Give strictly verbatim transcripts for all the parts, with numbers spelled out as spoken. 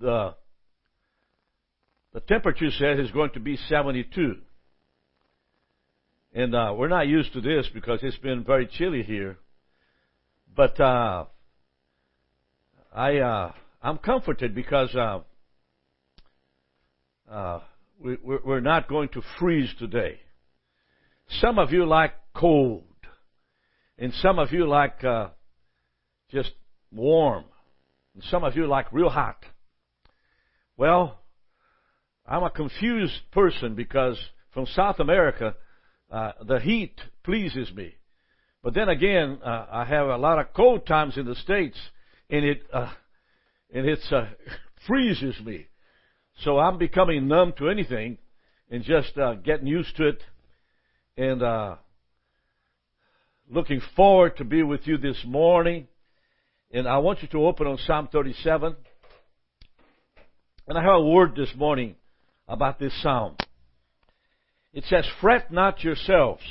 the, the temperature says it's going to be seventy-two. And uh, we're not used to this because it's been very chilly here. But uh, I, uh, I'm comforted because uh, uh, we, we're not going to freeze today. Some of you like cold. And some of you like uh, just warm. And some of you like real hot. Well, I'm a confused person because from South America, uh, the heat pleases me. But then again, uh, I have a lot of cold times in the States, and it uh, and it's uh, freezes me. So I'm becoming numb to anything and just uh, getting used to it. And uh, looking forward to be with you this morning. And I want you to open on Psalm thirty-seven. And I have a word this morning about this psalm. It says, "Fret not yourselves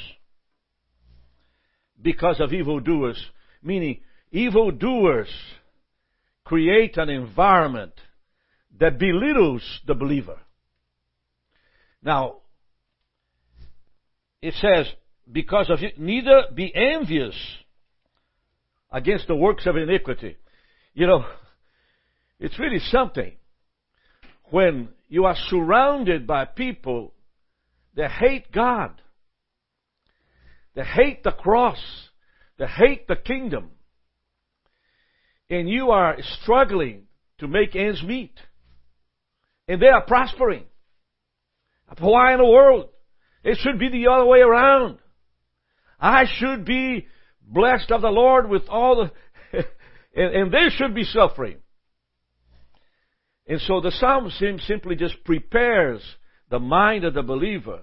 because of evildoers." Meaning, evildoers create an environment that belittles the believer. Now, it says, because of it, neither be envious against the works of iniquity. You know, it's really something when you are surrounded by people that hate God, that hate the cross, that hate the kingdom, and you are struggling to make ends meet, and they are prospering. Why in the world? It should be the other way around. I should be blessed of the Lord with all the... and, and they should be suffering. And so the psalm simply just prepares the mind of the believer.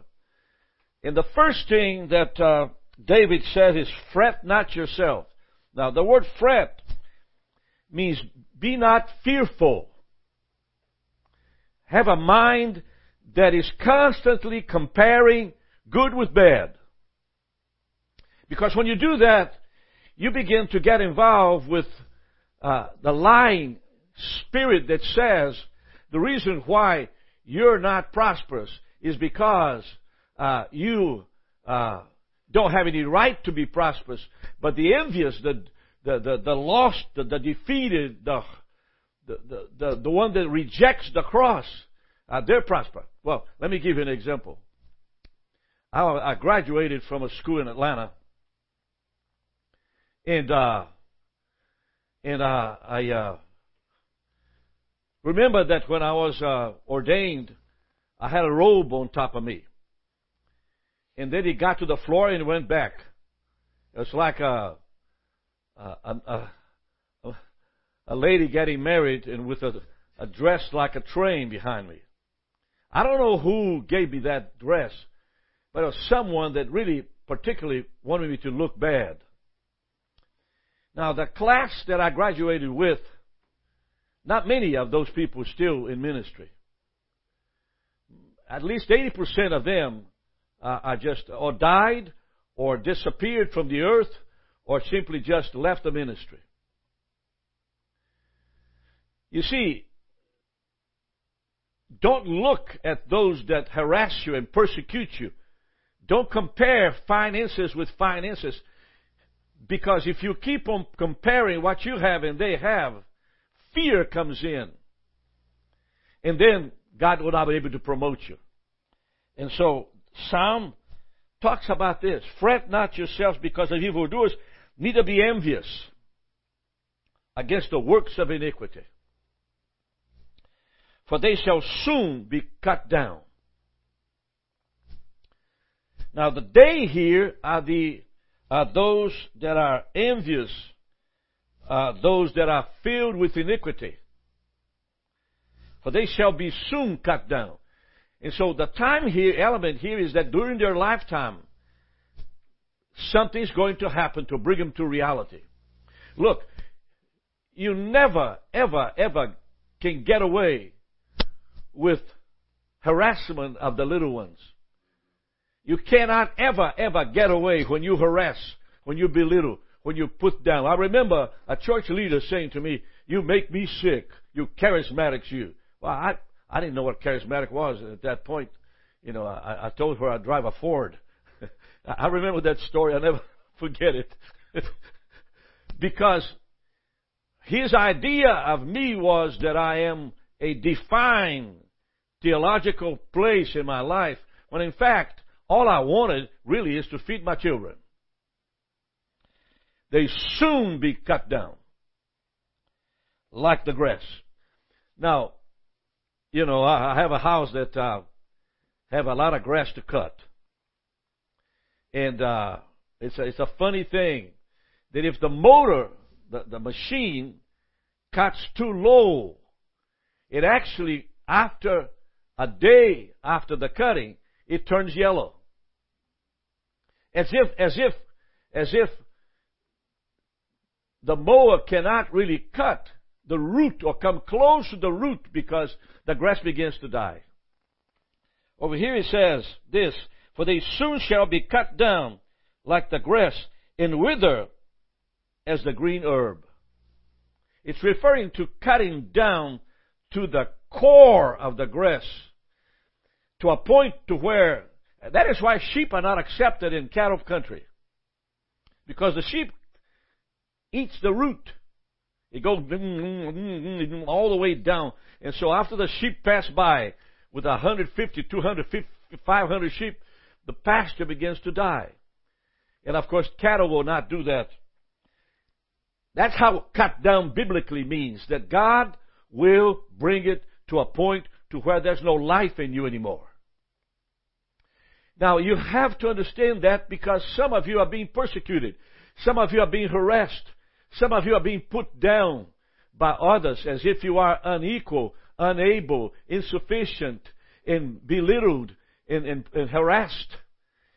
And the first thing that uh, David says is, fret not yourself. Now the word fret means be not fearful. Have a mind that is constantly comparing good with bad. Because when you do that, you begin to get involved with uh, the lying spirit that says the reason why you're not prosperous is because uh, you uh, don't have any right to be prosperous. But the envious, the the the, the lost, the, the defeated, the the, the the one that rejects the cross, uh, they're prosperous. Well, let me give you an example. I, I graduated from a school in Atlanta. And uh, and uh, I uh, remember that when I was uh, ordained, I had a robe on top of me. And then it got to the floor and went back. It was like a a, a, a, a lady getting married and with a, a dress like a train behind me. I don't know who gave me that dress, but it was someone that really particularly wanted me to look bad. Now, the class that I graduated with, not many of those people are still in ministry. At least eighty percent of them uh, are just or died or disappeared from the earth or simply just left the ministry. You see, don't look at those that harass you and persecute you. Don't compare finances with finances. Because if you keep on comparing what you have and they have, fear comes in. And then God will not be able to promote you. And so, Psalm talks about this. Fret not yourselves because of evildoers, neither be envious against the works of iniquity. For they shall soon be cut down. Now, the they here are the are those that are envious, uh, those that are filled with iniquity. For they shall be soon cut down. And so the time here, element here is that during their lifetime, something's going to happen to bring them to reality. Look, you never, ever, ever can get away with harassment of the little ones. You cannot ever, ever get away when you harass, when you belittle, when you put down. I remember a church leader saying to me, "You make me sick. you charismatics, you. Well, I, I didn't know what charismatic was at that point. You know, I, I told her I'd drive a Ford. I remember that story. I'll never forget it. Because his idea of me was that I am a defined theological place in my life, when in fact, all I wanted really is to feed my children. They soon be cut down, like the grass. Now, you know, I have a house that uh, have a lot of grass to cut. And uh, it's, a, it's a funny thing that if the motor, the, the machine, cuts too low, it actually, after a day after the cutting, it turns yellow. As if, as if, as if the mower cannot really cut the root or come close to the root because the grass begins to die. Over here it says this, for they soon shall be cut down like the grass and wither as the green herb. It's referring to cutting down to the core of the grass, to a point to where, that is why sheep are not accepted in cattle country, because the sheep eats the root. It goes all the way down. And so after the sheep pass by with one hundred fifty, two hundred fifty, five hundred sheep, the pasture begins to die. And of course, cattle will not do that. That's how cut down biblically means, that God will bring it to a point to where there's no life in you anymore. Now, you have to understand that, because some of you are being persecuted. Some of you are being harassed. Some of you are being put down by others as if you are unequal, unable, insufficient, and belittled, and, and, and harassed.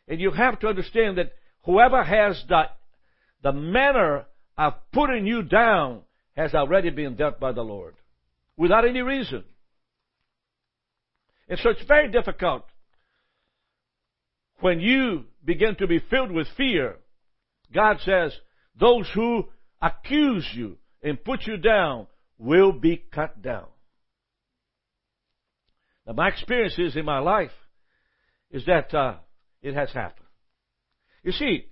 And you have to understand that whoever has the, the manner of putting you down has already been dealt by the Lord without any reason. And so it's very difficult when you begin to be filled with fear. God says, those who accuse you and put you down will be cut down. Now, my experiences in my life is that uh, it has happened. You see,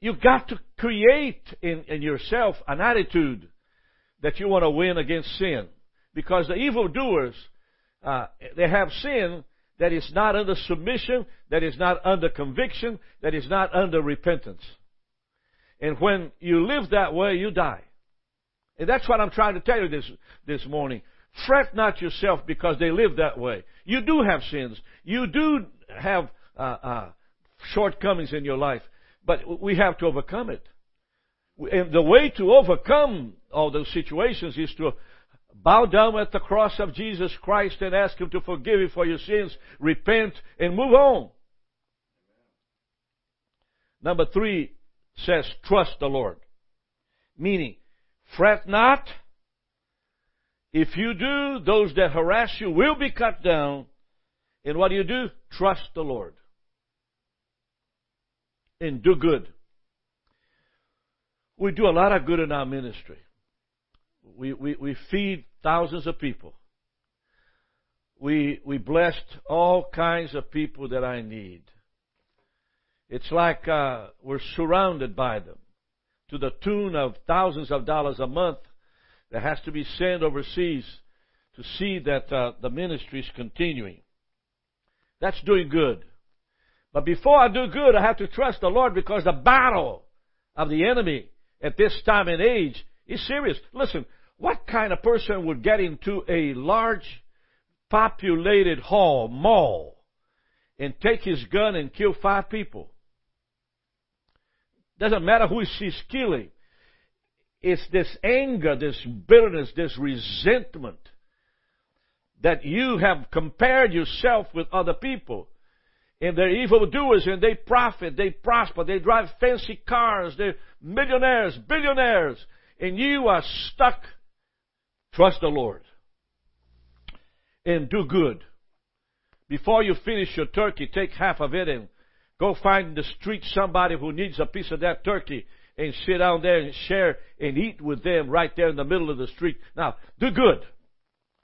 you've got to create in, in yourself an attitude that you want to win against sin. Because the evildoers, uh, they have sin that is not under submission, that is not under conviction, that is not under repentance. And when you live that way, you die. And that's what I'm trying to tell you this, this morning. Fret not yourself because they live that way. You do have sins. You do have uh, uh, shortcomings in your life. But we have to overcome it. And the way to overcome all those situations is to bow down at the cross of Jesus Christ and ask Him to forgive you for your sins, repent, and move on. Number three says, trust the Lord. Meaning, fret not. If you do, those that harass you will be cut down. And what do you do? Trust the Lord. And do good. We do a lot of good in our ministry. We, we, we feed thousands of people. We, we blessed all kinds of people that are in need. It's like uh, we're surrounded by them to the tune of thousands of dollars a month that has to be sent overseas to see that uh, the ministry is continuing. That's doing good. But before I do good, I have to trust the Lord, because the battle of the enemy at this time and age is serious. Listen, what kind of person would get into a large populated hall, mall, and take his gun and kill five people? Doesn't matter who she's killing. It's this anger, this bitterness, this resentment that you have compared yourself with other people. And they're evildoers, and they profit, they prosper, they drive fancy cars, they're millionaires, billionaires, and you are stuck. Trust the Lord and do good. Before you finish your turkey, take half of it and go find in the street somebody who needs a piece of that turkey and sit down there and share and eat with them right there in the middle of the street. Now, do good.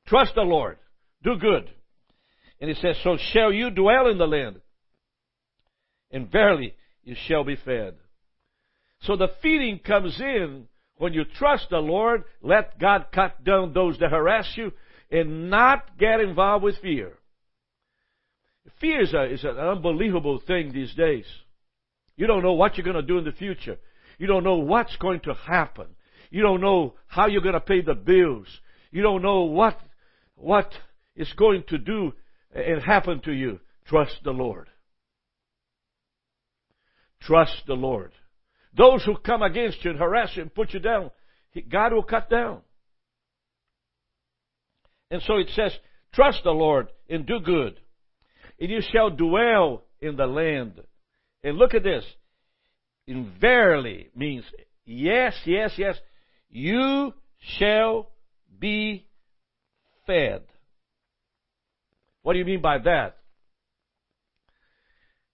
Trust the Lord. Do good. And it says, so shall you dwell in the land, and verily you shall be fed. So the feeding comes in when you trust the Lord. Let God cut down those that harass you and not get involved with fear. Fear is, a, is an unbelievable thing these days. You don't know what you're going to do in the future. You don't know what's going to happen. You don't know how you're going to pay the bills. You don't know what, what is going to do and happen to you. Trust the Lord. Trust the Lord. Those who come against you and harass you and put you down, God will cut down. And so it says, trust the Lord and do good, and you shall dwell in the land. And look at this. And verily means yes, yes, yes. You shall be fed. What do you mean by that?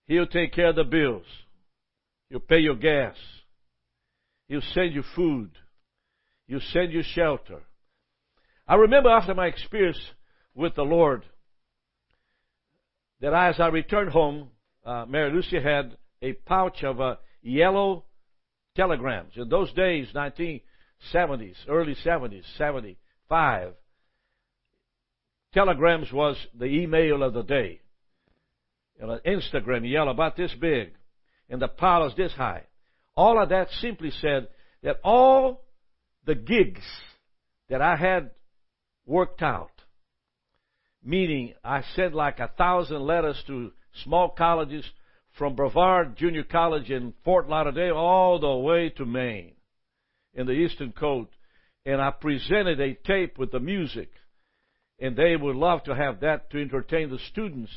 He'll take care of the bills. He'll pay your gas. He'll send you food. He'll send you shelter. I remember after my experience with the Lord, that as I returned home, uh, Mary Lucy had a pouch of uh, yellow telegrams. In those days, nineteen seventies, early seventies, seventy-five, telegrams was the email of the day. And an Instagram yellow about this big, and the pile is this high. All of that simply said that all the gigs that I had worked out, meaning, I sent like a thousand letters to small colleges from Brevard Junior College in Fort Lauderdale all the way to Maine in the Eastern Coast. And I presented a tape with the music. And they would love to have that to entertain the students.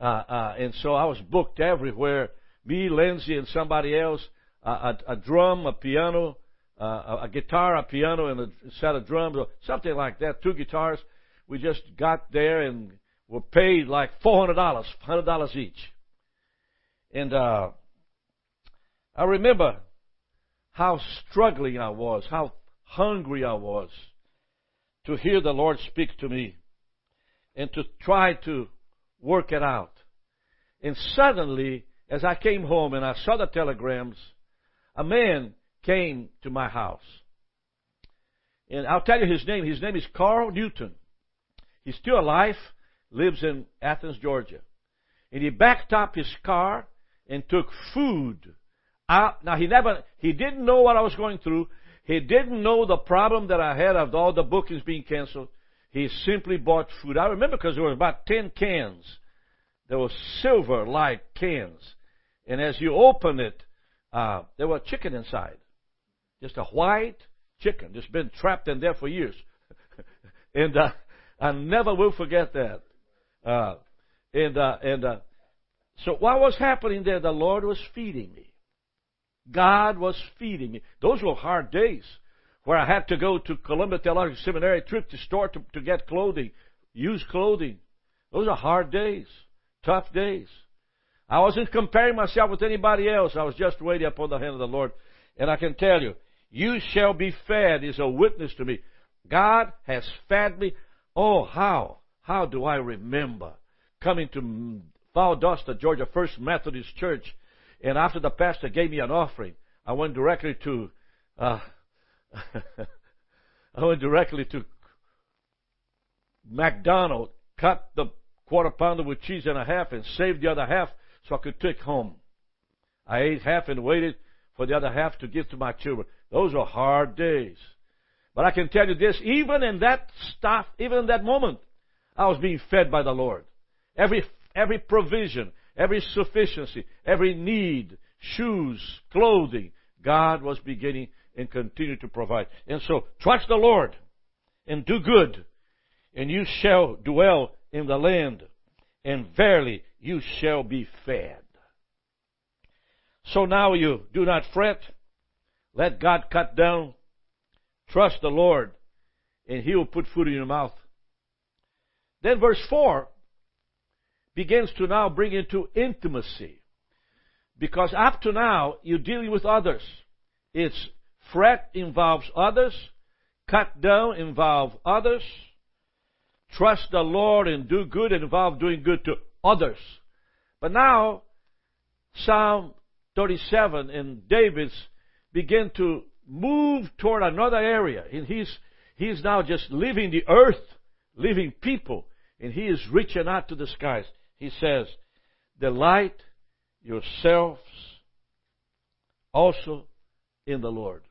Uh, uh, and so I was booked everywhere. Me, Lindsay, and somebody else, uh, a, a drum, a piano, uh, a, a guitar, a piano, and a set of drums, or something like that, two guitars. We just got there and were paid like four hundred dollars, one hundred dollars each. And uh, I remember how struggling I was, how hungry I was to hear the Lord speak to me and to try to work it out. And suddenly, as I came home and I saw the telegrams, a man came to my house. And I'll tell you his name. His name is Carl Newton. He's still alive, lives in Athens, Georgia. And he backed up his car and took food out. Now, he never, he didn't know what I was going through. He didn't know the problem that I had of all the bookings being canceled. He simply bought food. I remember because there were about ten cans. There were silver-like cans. And as you open it, uh, there was chicken inside. Just a white chicken that's been trapped in there for years. and, uh, I never will forget that. Uh, and uh, and uh, so what was happening there, the Lord was feeding me. God was feeding me. Those were hard days where I had to go to Columbia Theological Seminary, trip to store to, to get clothing, use clothing. Those are hard days, tough days. I wasn't comparing myself with anybody else. I was just waiting upon the hand of the Lord. And I can tell you, you shall be fed is a witness to me. God has fed me. Oh, how, how do I remember coming to Valdosta, Georgia, First Methodist Church, and after the pastor gave me an offering, I went directly to, uh, I went directly to McDonald's, cut the quarter pounder with cheese and a half and saved the other half so I could take home. I ate half and waited for the other half to give to my children. Those are hard days. But I can tell you this, even in that stuff, even in that moment, I was being fed by the Lord. Every every provision, every sufficiency, every need, shoes, clothing, God was beginning and continued to provide. And so, trust the Lord and do good, and you shall dwell in the land, and verily you shall be fed. So now you do not fret, let God cut down. Trust the Lord, and He will put food in your mouth. Then verse four begins to now bring into intimacy. Because up to now, you're dealing with others. It's fret involves others. Cut down involves others. Trust the Lord and do good involves doing good to others. But now, Psalm thirty-seven and David's begin to move toward another area. And he's, he's now just leaving the earth, leaving people. And he is reaching out to the skies. He says, delight yourselves also in the Lord,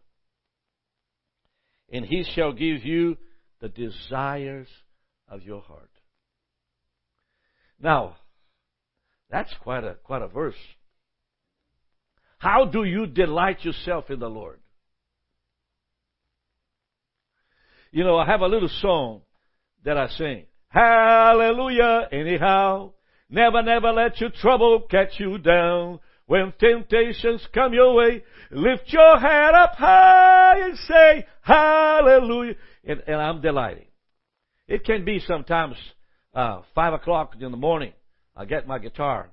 and He shall give you the desires of your heart. Now, that's quite a quite a verse. How do you delight yourself in the Lord? You know, I have a little song that I sing. Hallelujah, anyhow. Never, never let your trouble catch you down. When temptations come your way, lift your head up high and say, hallelujah. And, and I'm delighting. It can be sometimes uh, five o'clock in the morning. I get my guitar,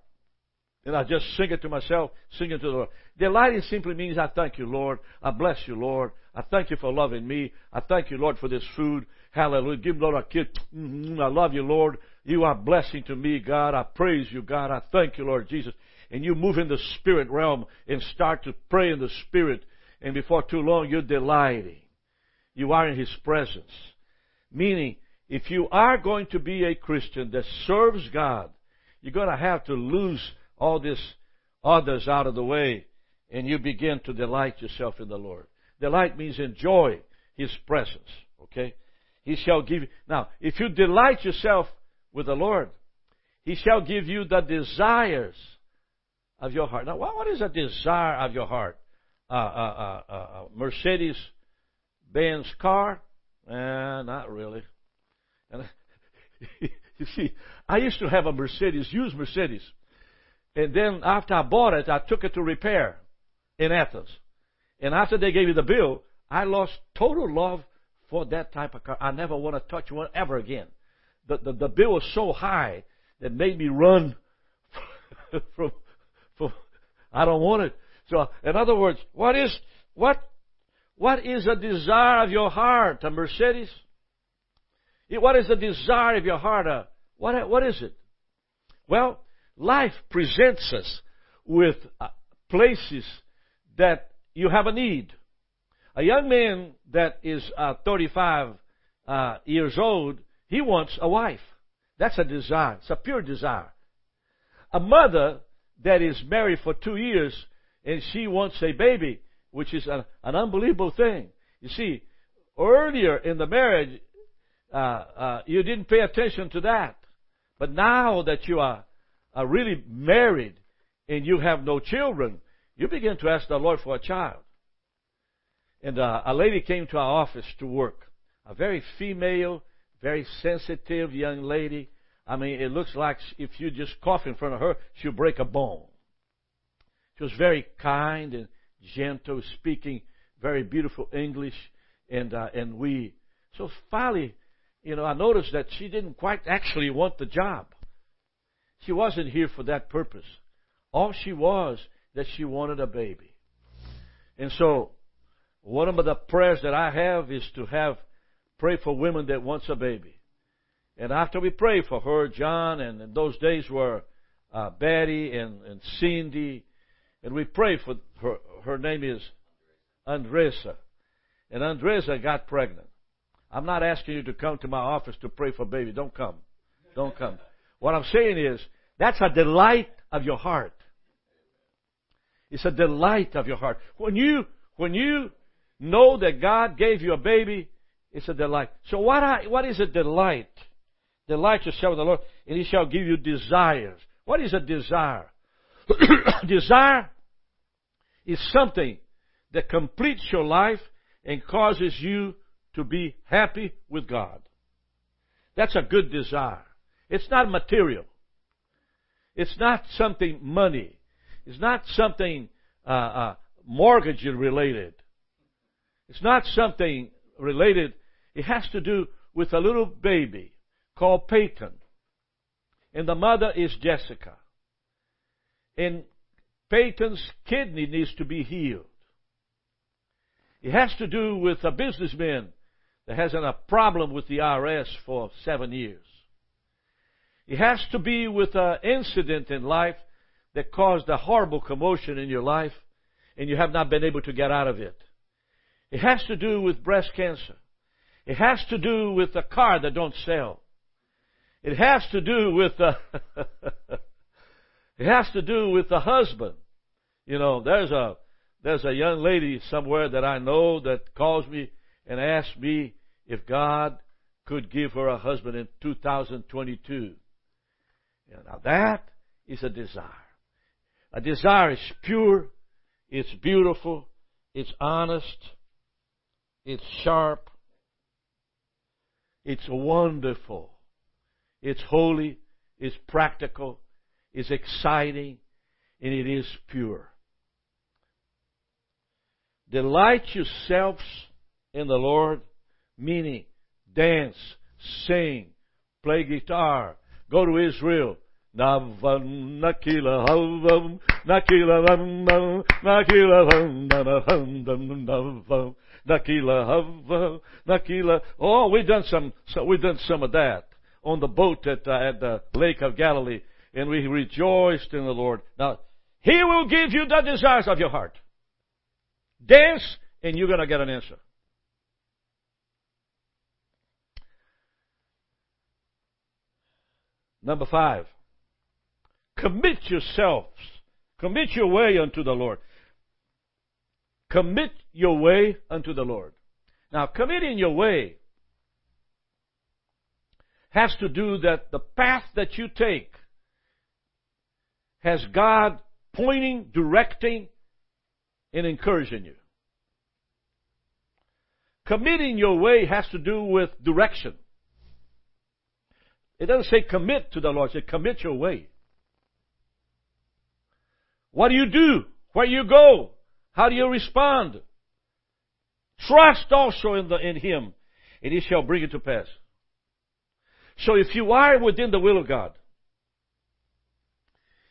and I just sing it to myself, sing it to the Lord. Delighting simply means I thank you, Lord. I bless you, Lord. I thank you for loving me. I thank you, Lord, for this food. Hallelujah. Give me, Lord, a kiss. Mm-hmm. I love you, Lord. You are a blessing to me, God. I praise you, God. I thank you, Lord Jesus. And you move in the spirit realm and start to pray in the spirit. And before too long, you're delighting. You are in His presence. Meaning, if you are going to be a Christian that serves God, you're going to have to lose all this others out of the way. And you begin to delight yourself in the Lord. Delight means enjoy His presence. Okay? He shall give you. Now, if you delight yourself with the Lord, He shall give you the desires of your heart. Now, what is a desire of your heart? Uh, uh, uh, uh, Mercedes-Benz car? Eh, not really. And I, you see, I used to have a Mercedes, used Mercedes. And then after I bought it, I took it to repair in Athens. And after they gave me the bill, I lost total love for that type of car. I never want to touch one ever again. The, the, the bill was so high that made me run from... I don't want it. So, in other words, what is what what is a desire of your heart? A Mercedes? What is the desire of your heart? A, what what is it? Well, life presents us with places that you have a need. A young man that is uh, thirty-five uh, years old, he wants a wife. That's a desire. It's a pure desire. A mother that is married for two years, and she wants a baby, which is an, an unbelievable thing. You see, earlier in the marriage, uh, uh, you didn't pay attention to that. But now that you are, are really married and you have no children, you begin to ask the Lord for a child. And uh, a lady came to our office to work, a very female, very sensitive young lady. I mean, it looks like if you just cough in front of her, she'll break a bone. She was very kind and gentle, speaking very beautiful English, and uh, and we. So finally, you know, I noticed that she didn't quite actually want the job. She wasn't here for that purpose. All she was that she wanted a baby. And so, one of the prayers that I have is to have pray for women that wants a baby. And after we prayed for her, John, and, and those days were uh, Betty and, and Cindy, and we prayed for her. Her name is Andresa. And Andresa got pregnant. I'm not asking you to come to my office to pray for baby. Don't come. Don't come. What I'm saying is, that's a delight of your heart. It's a delight of your heart. When you, when you know that God gave you a baby, it's a delight. So what, I, what is a delight? Delight yourself in the Lord, and He shall give you desires. What is a desire? Desire is something that completes your life and causes you to be happy with God. That's a good desire. It's not material. It's not something money. It's not something uh, uh, mortgage related. It's not something related. It has to do with a little baby called Peyton. And the mother is Jessica. And Peyton's kidney needs to be healed. It has to do with a businessman that has a problem with the I R S for seven years. It has to be with an incident in life that caused a horrible commotion in your life and you have not been able to get out of it. It has to do with breast cancer. It has to do with a car that don't sell. It has to do with a it has to do with the husband. You know, there's a there's a young lady somewhere that I know that calls me and asks me if God could give her a husband in two thousand twenty-two. Now that is a desire. A desire is pure, it's beautiful, it's honest, it's sharp, it's wonderful, it's holy, it's practical, it's exciting, and it is pure. Delight yourselves in the Lord, meaning dance, sing, play guitar, go to Israel. Oh, we done some, so we done some of that on the boat at, uh, at the Lake of Galilee, and we rejoiced in the Lord. Now, He will give you the desires of your heart. Dance, and you're going to get an answer. Number five, commit yourselves, commit your way unto the Lord. Commit your way unto the Lord. Now, committing your way has to do that the path that you take has God pointing, directing, and encouraging you. Committing your way has to do with direction. It doesn't say commit to the Lord. It says commit your way. What do you do? Where do you go? How do you respond? Trust also in, the, in Him, and He shall bring it to pass. So if you are within the will of God,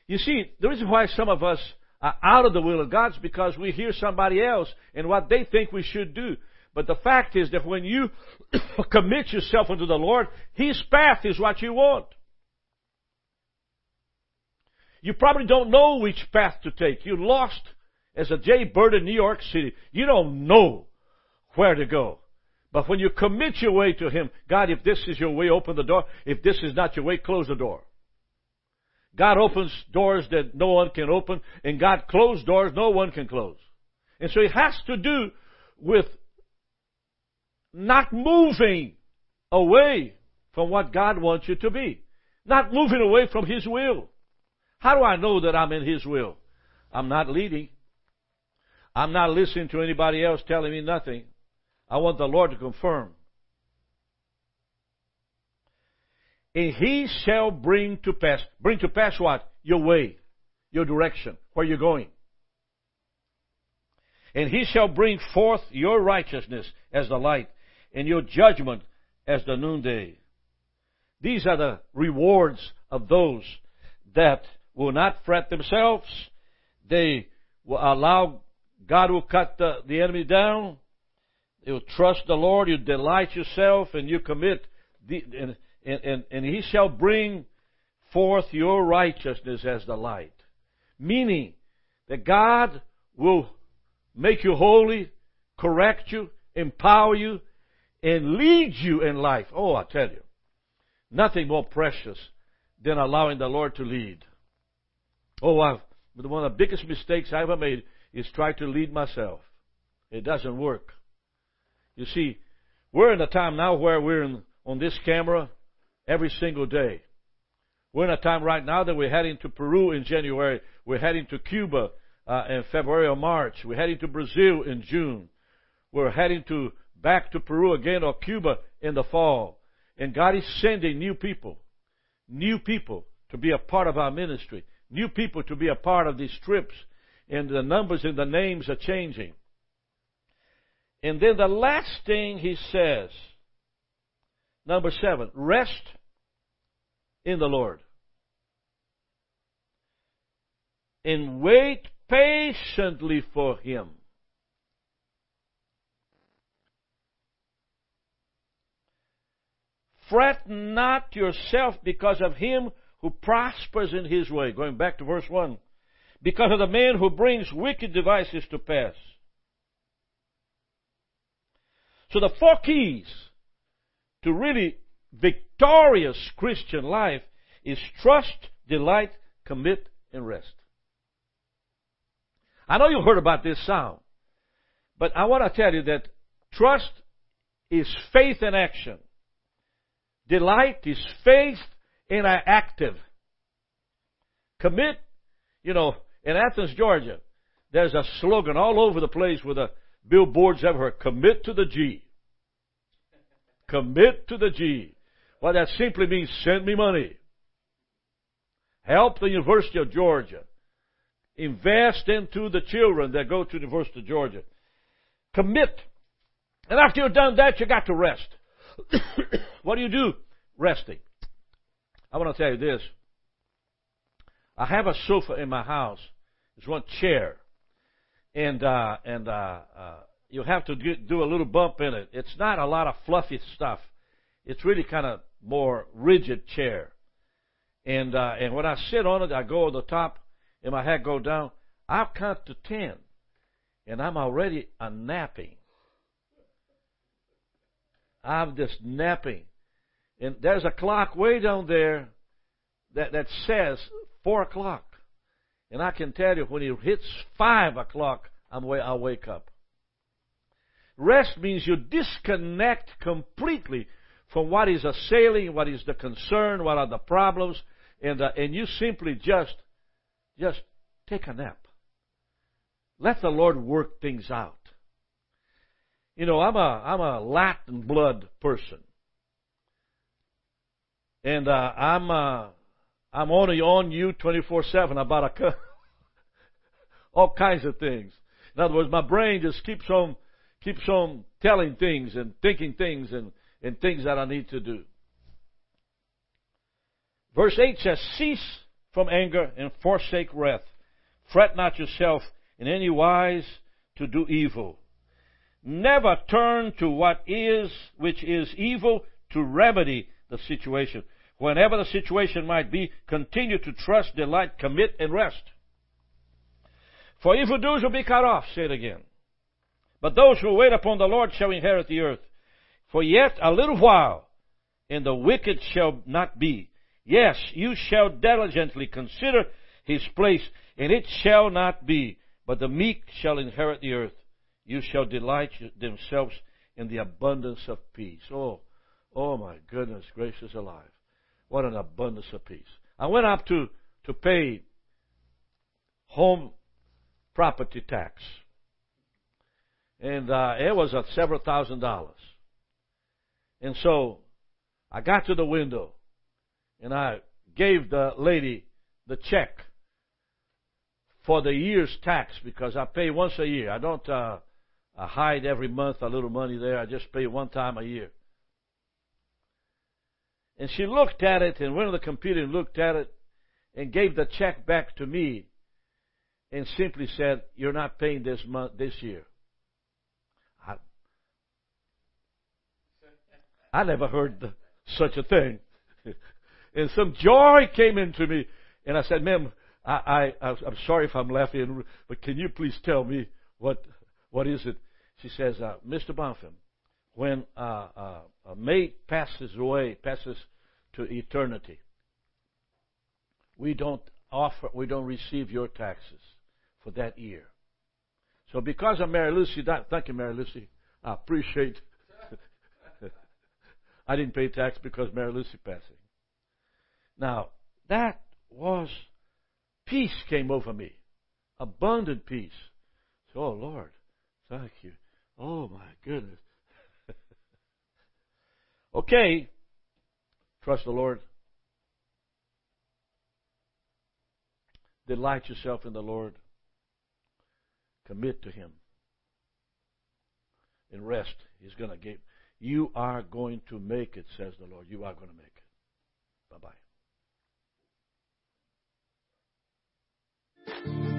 you see, the reason why some of us are out of the will of God is because we hear somebody else and what they think we should do. But the fact is that when you commit yourself unto the Lord, His path is what you want. You probably don't know which path to take. You're lost as a jaybird in New York City. You don't know where to go. But when you commit your way to Him, God, if this is your way, open the door. If this is not your way, close the door. God opens doors that no one can open, and God closes doors no one can close. And so it has to do with not moving away from what God wants you to be. Not moving away from His will. How do I know that I'm in His will? I'm not leading. I'm not listening to anybody else telling me nothing. I want the Lord to confirm. And He shall bring to pass. Bring to pass what? Your way. Your direction. Where you're going. And He shall bring forth your righteousness as the light, and your judgment as the noonday. These are the rewards of those that will not fret themselves. They will allow, God will cut the, the enemy down. You trust the Lord, you delight yourself, and you commit. The, and, and, and, and He shall bring forth your righteousness as the light. Meaning that God will make you holy, correct you, empower you, and lead you in life. Oh, I tell you, nothing more precious than allowing the Lord to lead. Oh, I've, one of the biggest mistakes I ever made is try to lead myself. It doesn't work. You see, we're in a time now where we're in, on this camera every single day. We're in a time right now that we're heading to Peru in January. We're heading to Cuba uh, in February or March. We're heading to Brazil in June. We're heading to back to Peru again or Cuba in the fall. And God is sending new people, new people to be a part of our ministry, new people to be a part of these trips. And the numbers and the names are changing. And then the last thing He says, number seven, rest in the Lord. And wait patiently for Him. Fret not yourself because of him who prospers in his way. Going back to verse one. Because of the man who brings wicked devices to pass. So the four keys to really victorious Christian life is trust, delight, commit, and rest. I know you heard about this psalm, but I want to tell you that trust is faith in action. Delight is faith in our active. Commit, you know, in Athens, Georgia, there's a slogan all over the place with a billboards everywhere, commit to the G. Commit to the G. Well, that simply means send me money. Help the University of Georgia. Invest into the children that go to the University of Georgia. Commit. And after you've done that, you got to rest. What do you do? Resting. I want to tell you this. I have a sofa in my house. There's one chair. And uh, and uh, uh, you have to do, do a little bump in it. It's not a lot of fluffy stuff. It's really kind of more rigid chair. And uh, and when I sit on it, I go on the top, and my head go down. I'll count to ten, and I'm already a napping. I'm just napping, and there's a clock way down there that that says four o'clock. And I can tell you, when it hits five o'clock, I'm way, I'll wake up. Rest means you disconnect completely from what is assailing, what is the concern, what are the problems, and uh, and you simply just, just take a nap. Let the Lord work things out. You know, I'm a I'm a Latin blood person, and uh, I'm. Uh, I'm only on you twenty-four seven about a, all kinds of things. In other words, my brain just keeps on keeps on telling things and thinking things and, and things that I need to do. Verse eight says, cease from anger and forsake wrath. Fret not yourself in any wise to do evil. Never turn to what is, which is evil, to remedy the situation. Whenever the situation might be, continue to trust, delight, commit, and rest. For evildoers will be cut off, say it again. But those who wait upon the Lord shall inherit the earth. For yet a little while, and the wicked shall not be. Yes, you shall diligently consider his place, and it shall not be. But the meek shall inherit the earth. You shall delight themselves in the abundance of peace. Oh, oh my goodness gracious alive. What an abundance of peace. I went up to, to pay home property tax. And uh, it was at several thousand dollars. And so I got to the window and I gave the lady the check for the year's tax because I pay once a year. I don't uh, I hide every month a little money there. I just pay one time a year. And she looked at it and went to the computer and looked at it and gave the check back to me and simply said, you're not paying this month, this year. I, I never heard the, such a thing. And some joy came into me. And I said, ma'am, I, I, I'm sorry if I'm laughing, but can you please tell me what what is it? She says, uh, Mister Bonfim, when uh, uh, a mate passes away, passes to eternity, we don't offer, we don't receive your taxes for that year. So because of Mary Lucy, thank you, Mary Lucy, I appreciate. I didn't pay tax because Mary Lucy passing. Now that was peace came over me, abundant peace. So, oh Lord, thank you. Oh my goodness. Okay, trust the Lord. Delight yourself in the Lord. Commit to Him. And rest. He's going to give. You are going to make it, says the Lord. You are going to make it. Bye-bye.